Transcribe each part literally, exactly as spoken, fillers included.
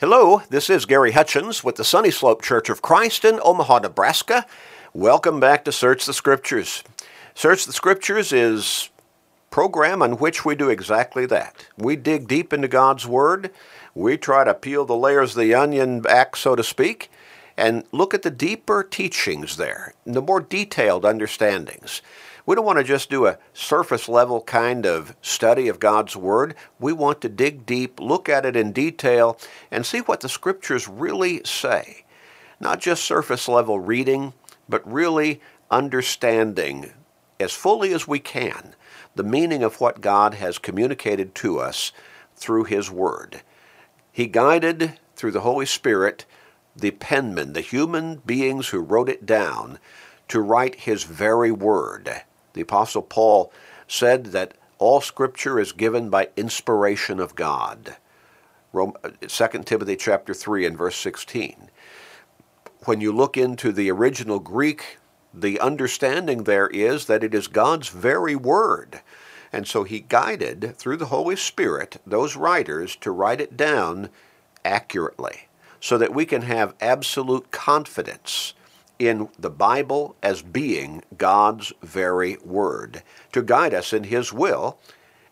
Hello, this is Gary Hutchins with the Sunny Slope Church of Christ in Omaha, Nebraska. Welcome back to Search the Scriptures. Search the Scriptures is a program on which we do exactly that. We dig deep into God's Word. We try to peel the layers of the onion back, so to speak, and look at the deeper teachings there, the more detailed understandings. We don't want to just do a surface-level kind of study of God's Word. We want to dig deep, look at it in detail, and see what the Scriptures really say. Not just surface-level reading, but really understanding as fully as we can the meaning of what God has communicated to us through His Word. He guided, through the Holy Spirit, the penmen, the human beings who wrote it down, to write His very Word. The Apostle Paul said that all Scripture is given by inspiration of God. Second Timothy chapter three and verse sixteen. When you look into the original Greek, the understanding there is that it is God's very Word. And so He guided, through the Holy Spirit, those writers to write it down accurately so that we can have absolute confidence in the Bible as being God's very Word, to guide us in His will,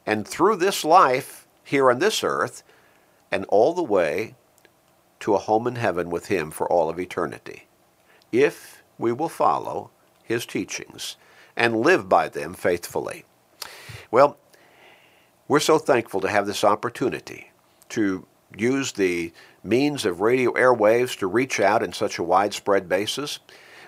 and through this life here on this earth, and all the way to a home in heaven with Him for all of eternity, if we will follow His teachings and live by them faithfully. Well, we're so thankful to have this opportunity to use the means of radio airwaves to reach out in such a widespread basis.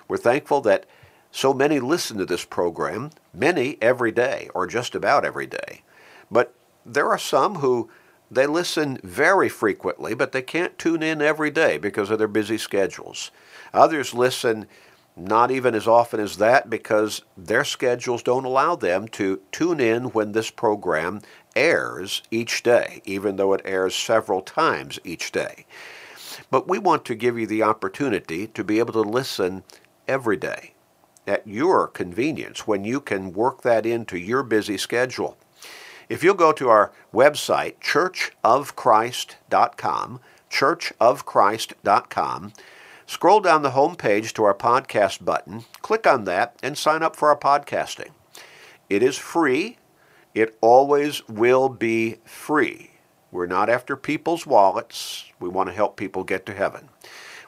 We're thankful that so many listen to this program, many every day, or just about every day. But there are some who, they listen very frequently, but they can't tune in every day because of their busy schedules. Others listen not even as often as that because their schedules don't allow them to tune in when this program airs each day, even though it airs several times each day. But we want to give you the opportunity to be able to listen every day at your convenience when you can work that into your busy schedule. If you'll go to our website, church of christ dot com, church of christ dot com, scroll down the home page to our podcast button, click on that, and sign up for our podcasting. It is free. It always will be free. We're not after people's wallets. We want to help people get to heaven.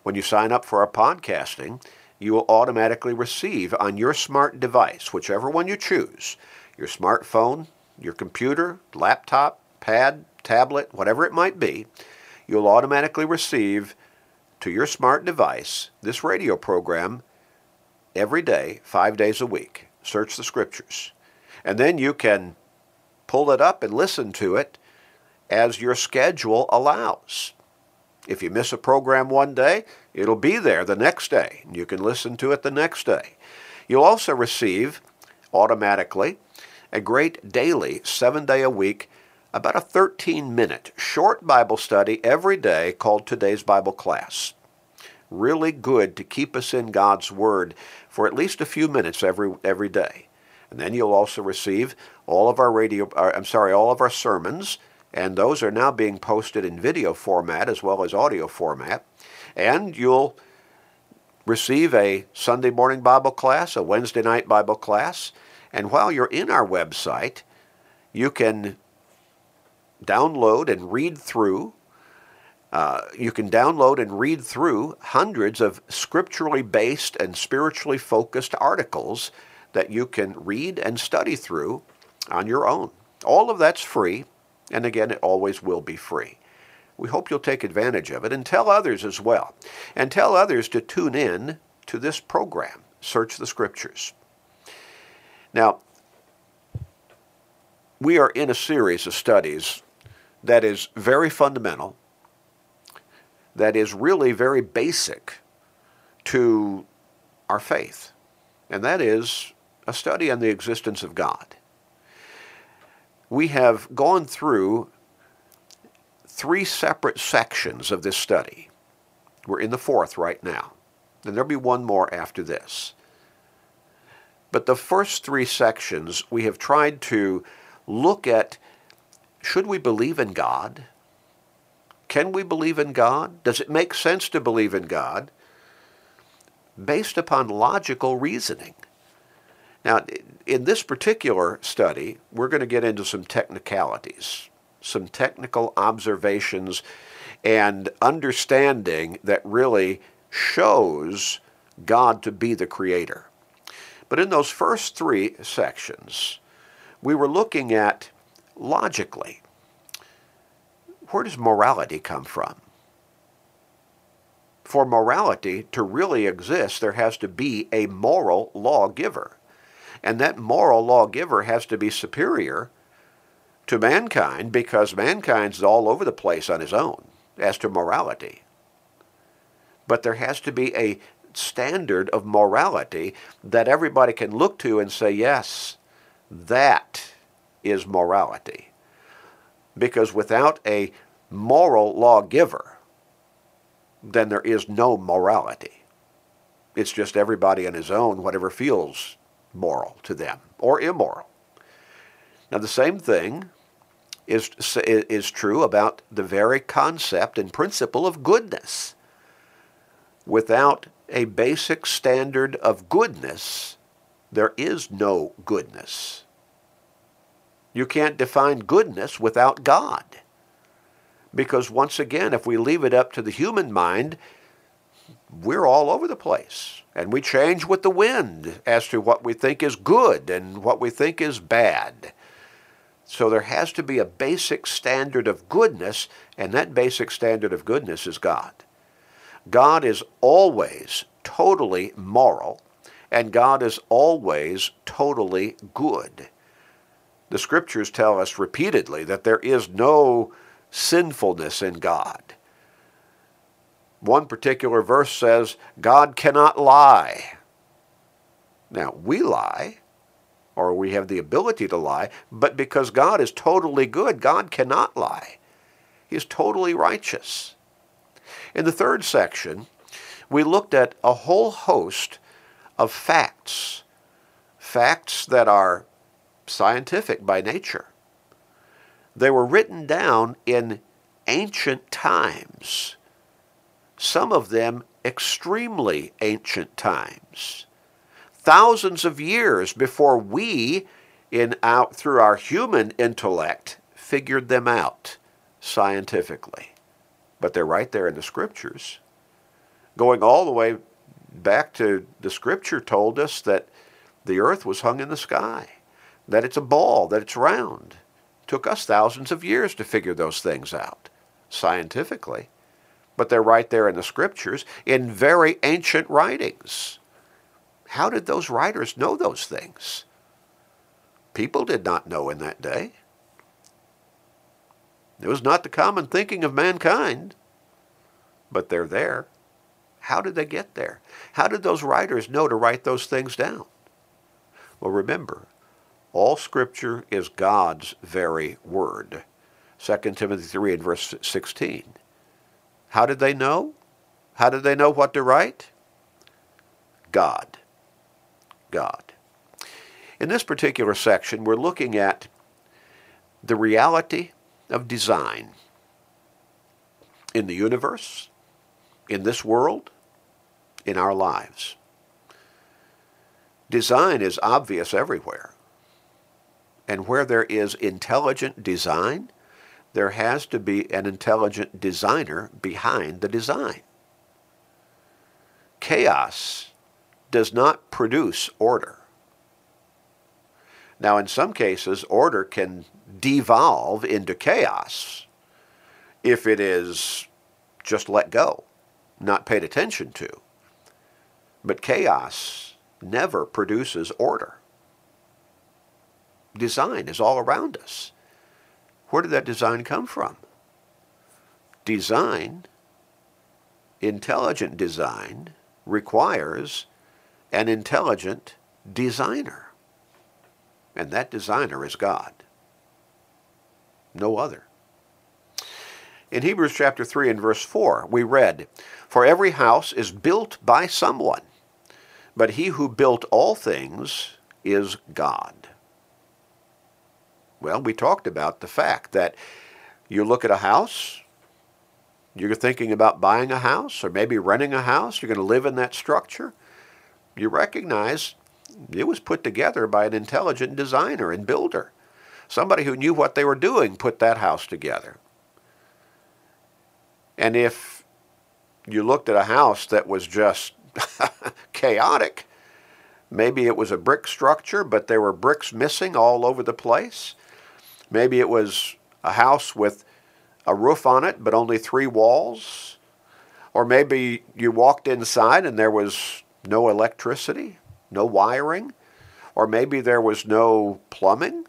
When you sign up for our podcasting, you will automatically receive on your smart device, whichever one you choose, your smartphone, your computer, laptop, pad, tablet, whatever it might be, you'll automatically receive to your smart device this radio program every day, five days a week. Search the Scriptures. And then you can pull it up and listen to it as your schedule allows. If you miss a program one day, it'll be there the next day, and you can listen to it the next day. You'll also receive automatically a great daily, seven-day-a-week, about a thirteen-minute short Bible study every day called Today's Bible Class. Really good to keep us in God's Word for at least a few minutes every every day. And then you'll also receive all of our radio, or, I'm sorry, all of our sermons, and those are now being posted in video format as well as audio format. And you'll receive a Sunday morning Bible class, a Wednesday night Bible class, and while you're in our website, you can download and read through. Uh, you can download and read through hundreds of scripturally based and spiritually focused articles that you can read and study through on your own. All of that's free, and again, it always will be free. We hope you'll take advantage of it and tell others as well. And tell others to tune in to this program, Search the Scriptures. Now, we are in a series of studies that is very fundamental, that is really very basic to our faith, and that is a study on the existence of God. We have gone through three separate sections of this study. We're in the fourth right now, and there'll be one more after this. But the first three sections, we have tried to look at, should we believe in God? Can we believe in God? Does it make sense to believe in God based upon logical reasoning? Now, in this particular study, we're going to get into some technicalities, some technical observations and understanding that really shows God to be the creator. But in those first three sections, we were looking at logically, where does morality come from? For morality to really exist, there has to be a moral lawgiver. And that moral lawgiver has to be superior to mankind, because mankind's all over the place on his own as to morality. But there has to be a standard of morality that everybody can look to and say, yes, that is morality. Because without a moral lawgiver, then there is no morality. It's just everybody on his own, whatever feels moral to them, or immoral. Now the same thing is, is true about the very concept and principle of goodness. Without a basic standard of goodness, there is no goodness. You can't define goodness without God. Because once again, if we leave it up to the human mind, we're all over the place. And we change with the wind as to what we think is good and what we think is bad. So there has to be a basic standard of goodness, and that basic standard of goodness is God. God is always totally moral, and God is always totally good. The Scriptures tell us repeatedly that there is no sinfulness in God. One particular verse says, God cannot lie. Now, we lie, or we have the ability to lie, but because God is totally good, God cannot lie. He is totally righteous. In the third section, we looked at a whole host of facts, facts that are scientific by nature. They were written down in ancient times. Some of them extremely ancient times, thousands of years before we, in out through our human intellect, figured them out scientifically. But they're right there in the Scriptures. Going all the way back to the Scripture told us that the earth was hung in the sky, that it's a ball, that it's round. It took us thousands of years to figure those things out scientifically. But they're right there in the Scriptures, in very ancient writings. How did those writers know those things? People did not know in that day. It was not the common thinking of mankind, but they're there. How did they get there? How did those writers know to write those things down? Well, remember, all Scripture is God's very word. Second Timothy three and verse sixteen. How did they know? How did they know what to write? God. God. In this particular section, we're looking at the reality of design in the universe, in this world, in our lives. Design is obvious everywhere. And where there is intelligent design, there has to be an intelligent designer behind the design. Chaos does not produce order. Now, in some cases, order can devolve into chaos if it is just let go, not paid attention to. But chaos never produces order. Design is all around us. Where did that design come from? Design, intelligent design, requires an intelligent designer. And that designer is God. No other. In Hebrews chapter three and verse four, we read, "For every house is built by someone, but he who built all things is God." Well, we talked about the fact that you look at a house, You're thinking about buying a house or maybe renting a house. You're going to live in that structure. You recognize it was put together by an intelligent designer and builder. Somebody who knew what they were doing put that house together. And if you looked at a house that was just chaotic, maybe it was a brick structure, but there were bricks missing all over the place. Maybe it was a house with a roof on it, but only three walls. Or maybe you walked inside and there was no electricity, no wiring, or maybe there was no plumbing.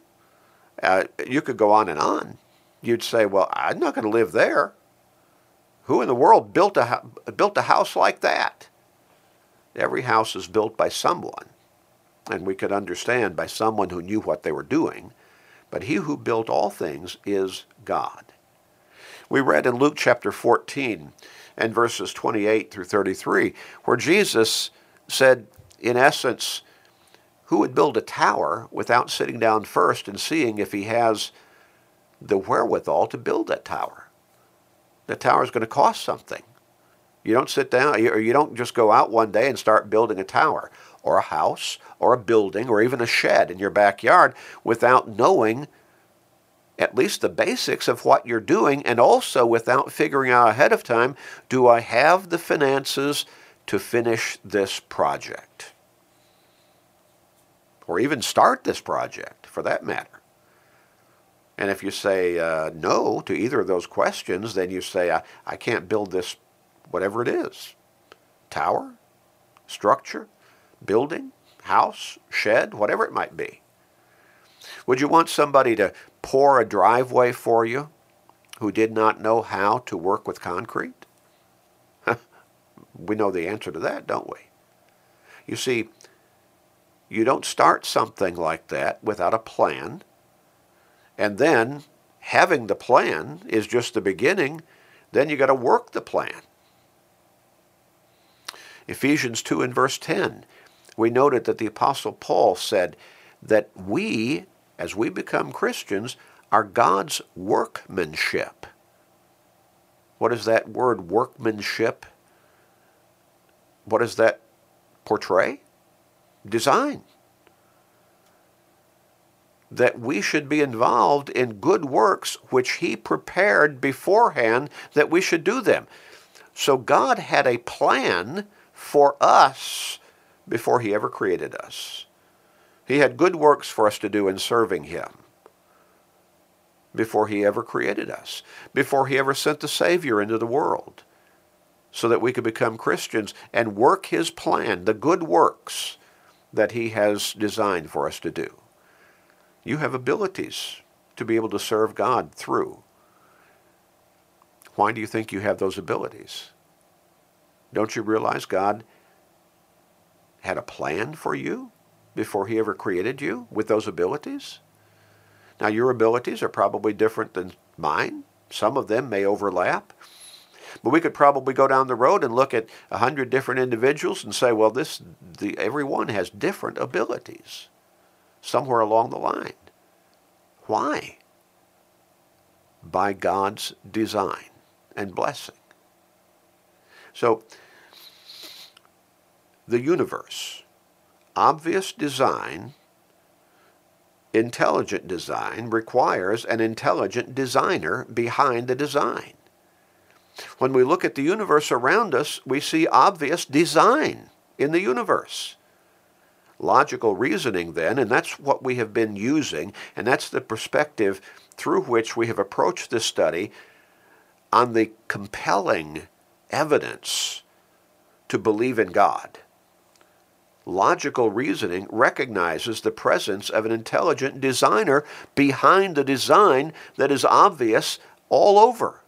Uh, you could go on and on. You'd say, well, I'm not going to live there. Who in the world built a, built a house like that? Every house is built by someone, and we could understand by someone who knew what they were doing, but he who built all things is God. We read in Luke chapter fourteen and verses twenty-eight through thirty-three, where Jesus said, in essence, who would build a tower without sitting down first and seeing if he has the wherewithal to build that tower? The tower is going to cost something. You don't sit down, or you don't just go out one day and start building a tower or a house or a building or even a shed in your backyard without knowing at least the basics of what you're doing, and also without figuring out ahead of time, do I have the finances to finish this project? Or even start this project, for that matter. And if you say uh, no to either of those questions, then you say, I, I can't build this, whatever it is. Tower, structure, building, house, shed, whatever it might be. Would you want somebody to pour a driveway for you who did not know how to work with concrete? We know the answer to that, don't we? You see, you don't start something like that without a plan, and then having the plan is just the beginning. Then you got to work the plan. Ephesians two and verse ten, we noted that the Apostle Paul said that we, as we become Christians, are God's workmanship. What is that word workmanship? What does that portray? Design. That we should be involved in good works which he prepared beforehand that we should do them. So God had a plan for us before he ever created us. He had good works for us to do in serving him before he ever created us, before he ever sent the Savior into the world so that we could become Christians and work his plan, the good works that he has designed for us to do. You have abilities to be able to serve God through. Why do you think you have those abilities? Don't you realize God had a plan for you before he ever created you with those abilities? Now, your abilities are probably different than mine. Some of them may overlap. But we could probably go down the road and look at a hundred different individuals and say, well, this, the, everyone has different abilities somewhere along the line. Why? By God's design and blessing. So, the universe, obvious design, intelligent design, requires an intelligent designer behind the design. When we look at the universe around us, we see obvious design in the universe. Logical reasoning then, and that's what we have been using, and that's the perspective through which we have approached this study on the compelling evidence to believe in God. Logical reasoning recognizes the presence of an intelligent designer behind the design that is obvious all over,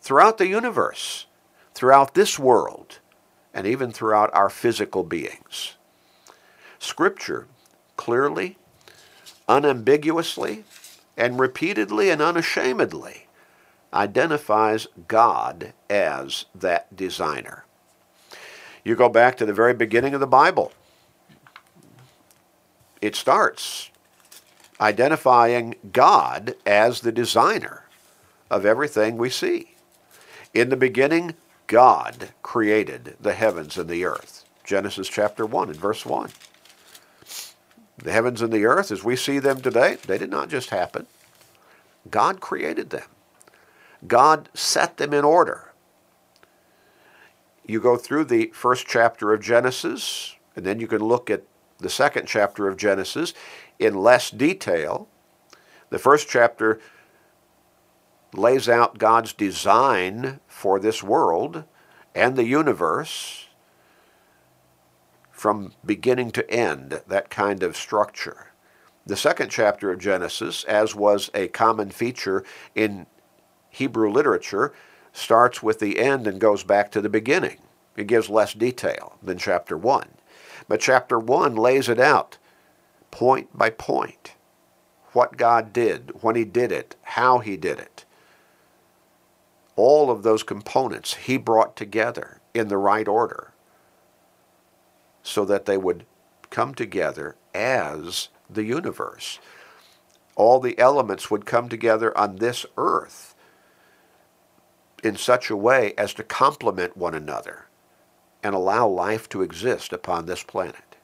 throughout the universe, throughout this world, and even throughout our physical beings. Scripture clearly, unambiguously, and repeatedly and unashamedly identifies God as that designer. You go back to the very beginning of the Bible. It starts identifying God as the designer of everything we see. In the beginning, God created the heavens and the earth. Genesis chapter one and verse one. The heavens and the earth, as we see them today, they did not just happen. God created them. God set them in order. You go through the first chapter of Genesis, and then you can look at the second chapter of Genesis in less detail. The first chapter lays out God's design for this world and the universe from beginning to end, that kind of structure. The second chapter of Genesis, as was a common feature in Hebrew literature, starts with the end and goes back to the beginning. It gives less detail than chapter one. But chapter one lays it out point by point, what God did, when he did it, how he did it. All of those components he brought together in the right order so that they would come together as the universe. All the elements would come together on this earth in such a way as to complement one another and allow life to exist upon this planet.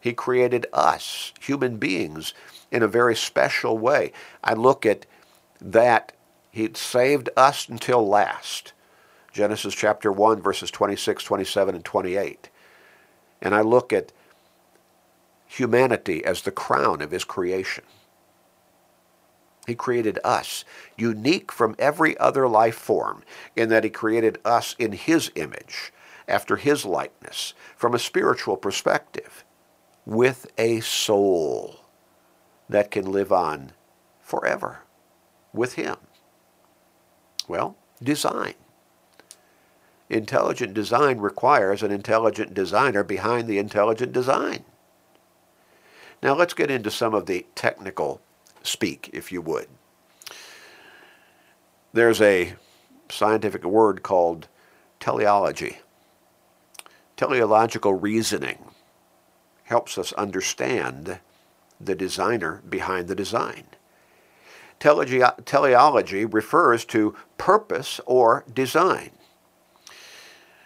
He created us, human beings, in a very special way. I look at that. He saved us until last. Genesis chapter one, verses twenty-six, twenty-seven, and twenty-eight. And I look at humanity as the crown of his creation. He created us, unique from every other life form, in that he created us in his image, after his likeness, from a spiritual perspective, with a soul that can live on forever with him. Well, design. Intelligent design requires an intelligent designer behind the intelligent design. Now let's get into some of the technical speak, if you would. There's a scientific word called teleology. Teleological reasoning helps us understand the designer behind the design. Telege- teleology refers to purpose or design.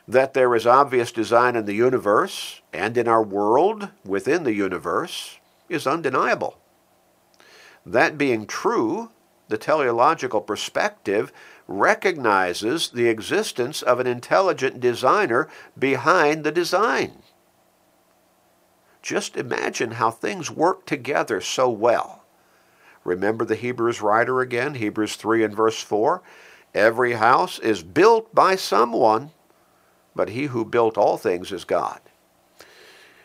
That there is obvious design in the universe and in our world within the universe is undeniable. That being true, the teleological perspective recognizes the existence of an intelligent designer behind the design. Just imagine how things work together so well. Remember the Hebrews writer again, Hebrews three and verse four. Every house is built by someone, but he who built all things is God.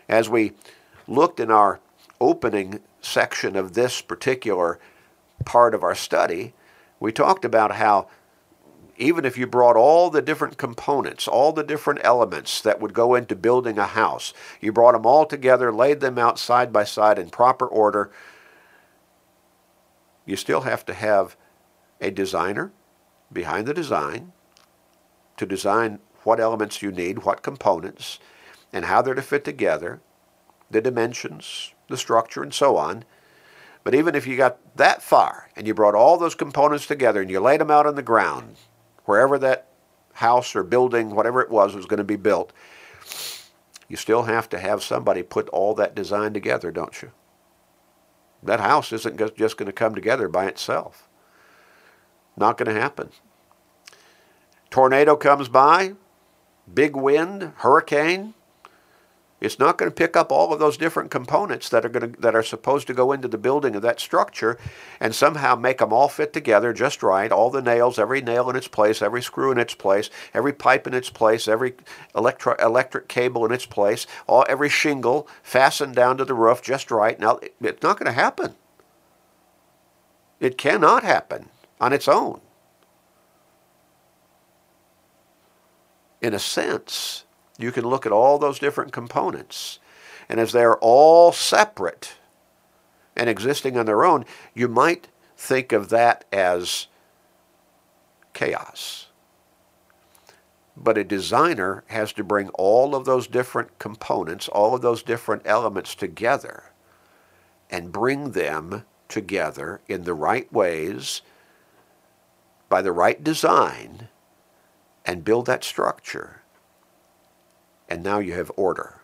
As we looked in our opening section of this particular part of our study, we talked about how even if you brought all the different components, all the different elements that would go into building a house, you brought them all together, laid them out side by side in proper order, you still have to have a designer behind the design to design what elements you need, what components, and how they're to fit together, the dimensions, the structure, and so on. But even if you got that far and you brought all those components together and you laid them out on the ground, wherever that house or building, whatever it was, was going to be built, you still have to have somebody put all that design together, don't you? That house isn't just going to come together by itself. Not going to happen. Tornado comes by, big wind, hurricane. It's not going to pick up all of those different components that are going to, that are supposed to go into the building of that structure and somehow make them all fit together just right, all the nails, every nail in its place, every screw in its place, every pipe in its place, every electro, electric cable in its place, all every shingle fastened down to the roof just right. Now, it, it's not going to happen. It cannot happen on its own. In a sense, you can look at all those different components, and as they are all separate and existing on their own, you might think of that as chaos. But a designer has to bring all of those different components, all of those different elements together, and bring them together in the right ways, by the right design, and build that structure, and now you have order.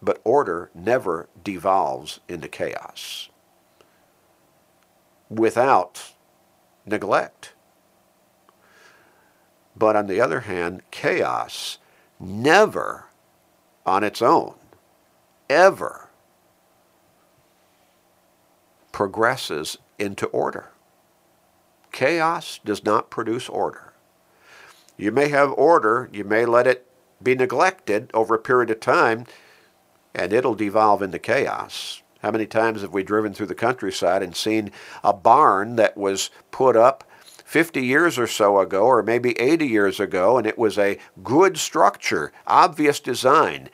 But order never devolves into chaos without neglect. But on the other hand, chaos never on its own, ever progresses into order. Chaos does not produce order. You may have order, you may let it be neglected over a period of time, and it'll devolve into chaos. How many times have we driven through the countryside and seen a barn that was put up fifty years or so ago, or maybe eighty years ago, and it was a good structure, obvious design.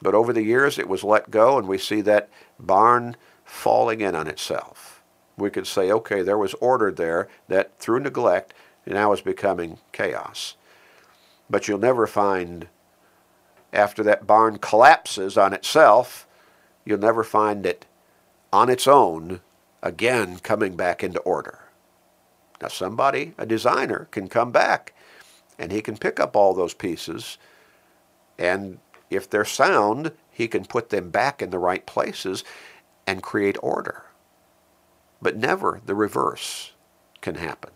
But over the years, it was let go, and we see that barn falling in on itself. We could say, okay, there was order there that through neglect now is becoming chaos. But you'll never find, after that barn collapses on itself, you'll never find it on its own again coming back into order. Now somebody, a designer, can come back and he can pick up all those pieces, and if they're sound, he can put them back in the right places and create order. But never the reverse can happen.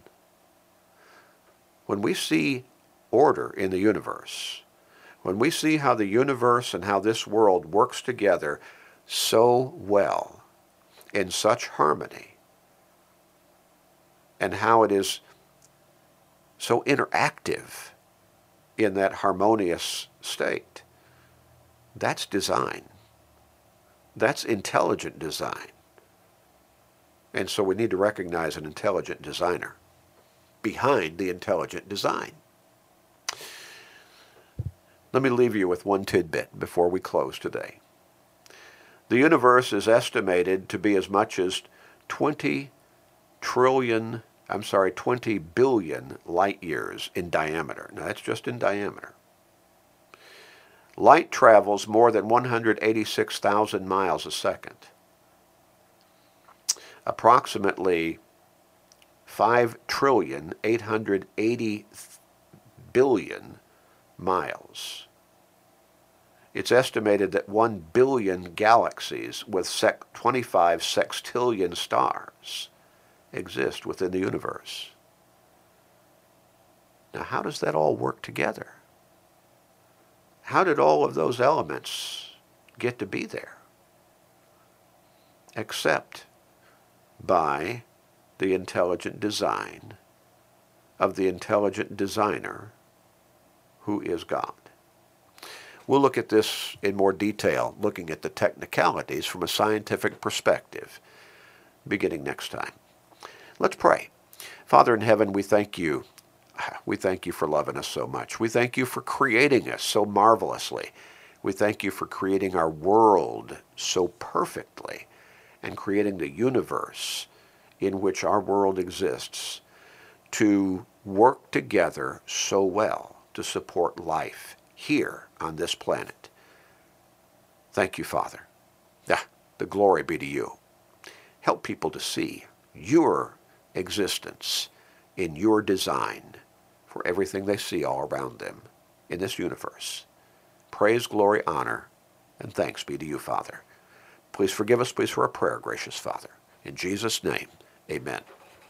When we see order in the universe, when we see how the universe and how this world works together so well, in such harmony, and how it is so interactive in that harmonious state. That's design. That's intelligent design. And so we need to recognize an intelligent designer behind the intelligent design. Let me leave you with one tidbit before we close today. The universe is estimated to be as much as twenty trillion, I'm sorry, twenty billion light years in diameter. Now that's just in diameter. Light travels more than one hundred eighty-six thousand miles a second. Approximately five trillion, eight hundred eighty billion miles. It's estimated that one billion galaxies with sec twenty-five sextillion stars exist within the universe. Now, how does that all work together? How did all of those elements get to be there? Except by the intelligent design of the intelligent designer, who is God. We'll look at this in more detail, looking at the technicalities from a scientific perspective, beginning next time. Let's pray. Father in heaven, we thank you. We thank you for loving us so much. We thank you for creating us so marvelously. We thank you for creating our world so perfectly and creating the universe in which our world exists to work together so well to support life here on this planet. Thank you, Father. Ah, the glory be to you. Help people to see your existence in your design for everything they see all around them in this universe. Praise, glory, honor, and thanks be to you, Father. Please forgive us, please, for our prayer, gracious Father. In Jesus' name, amen.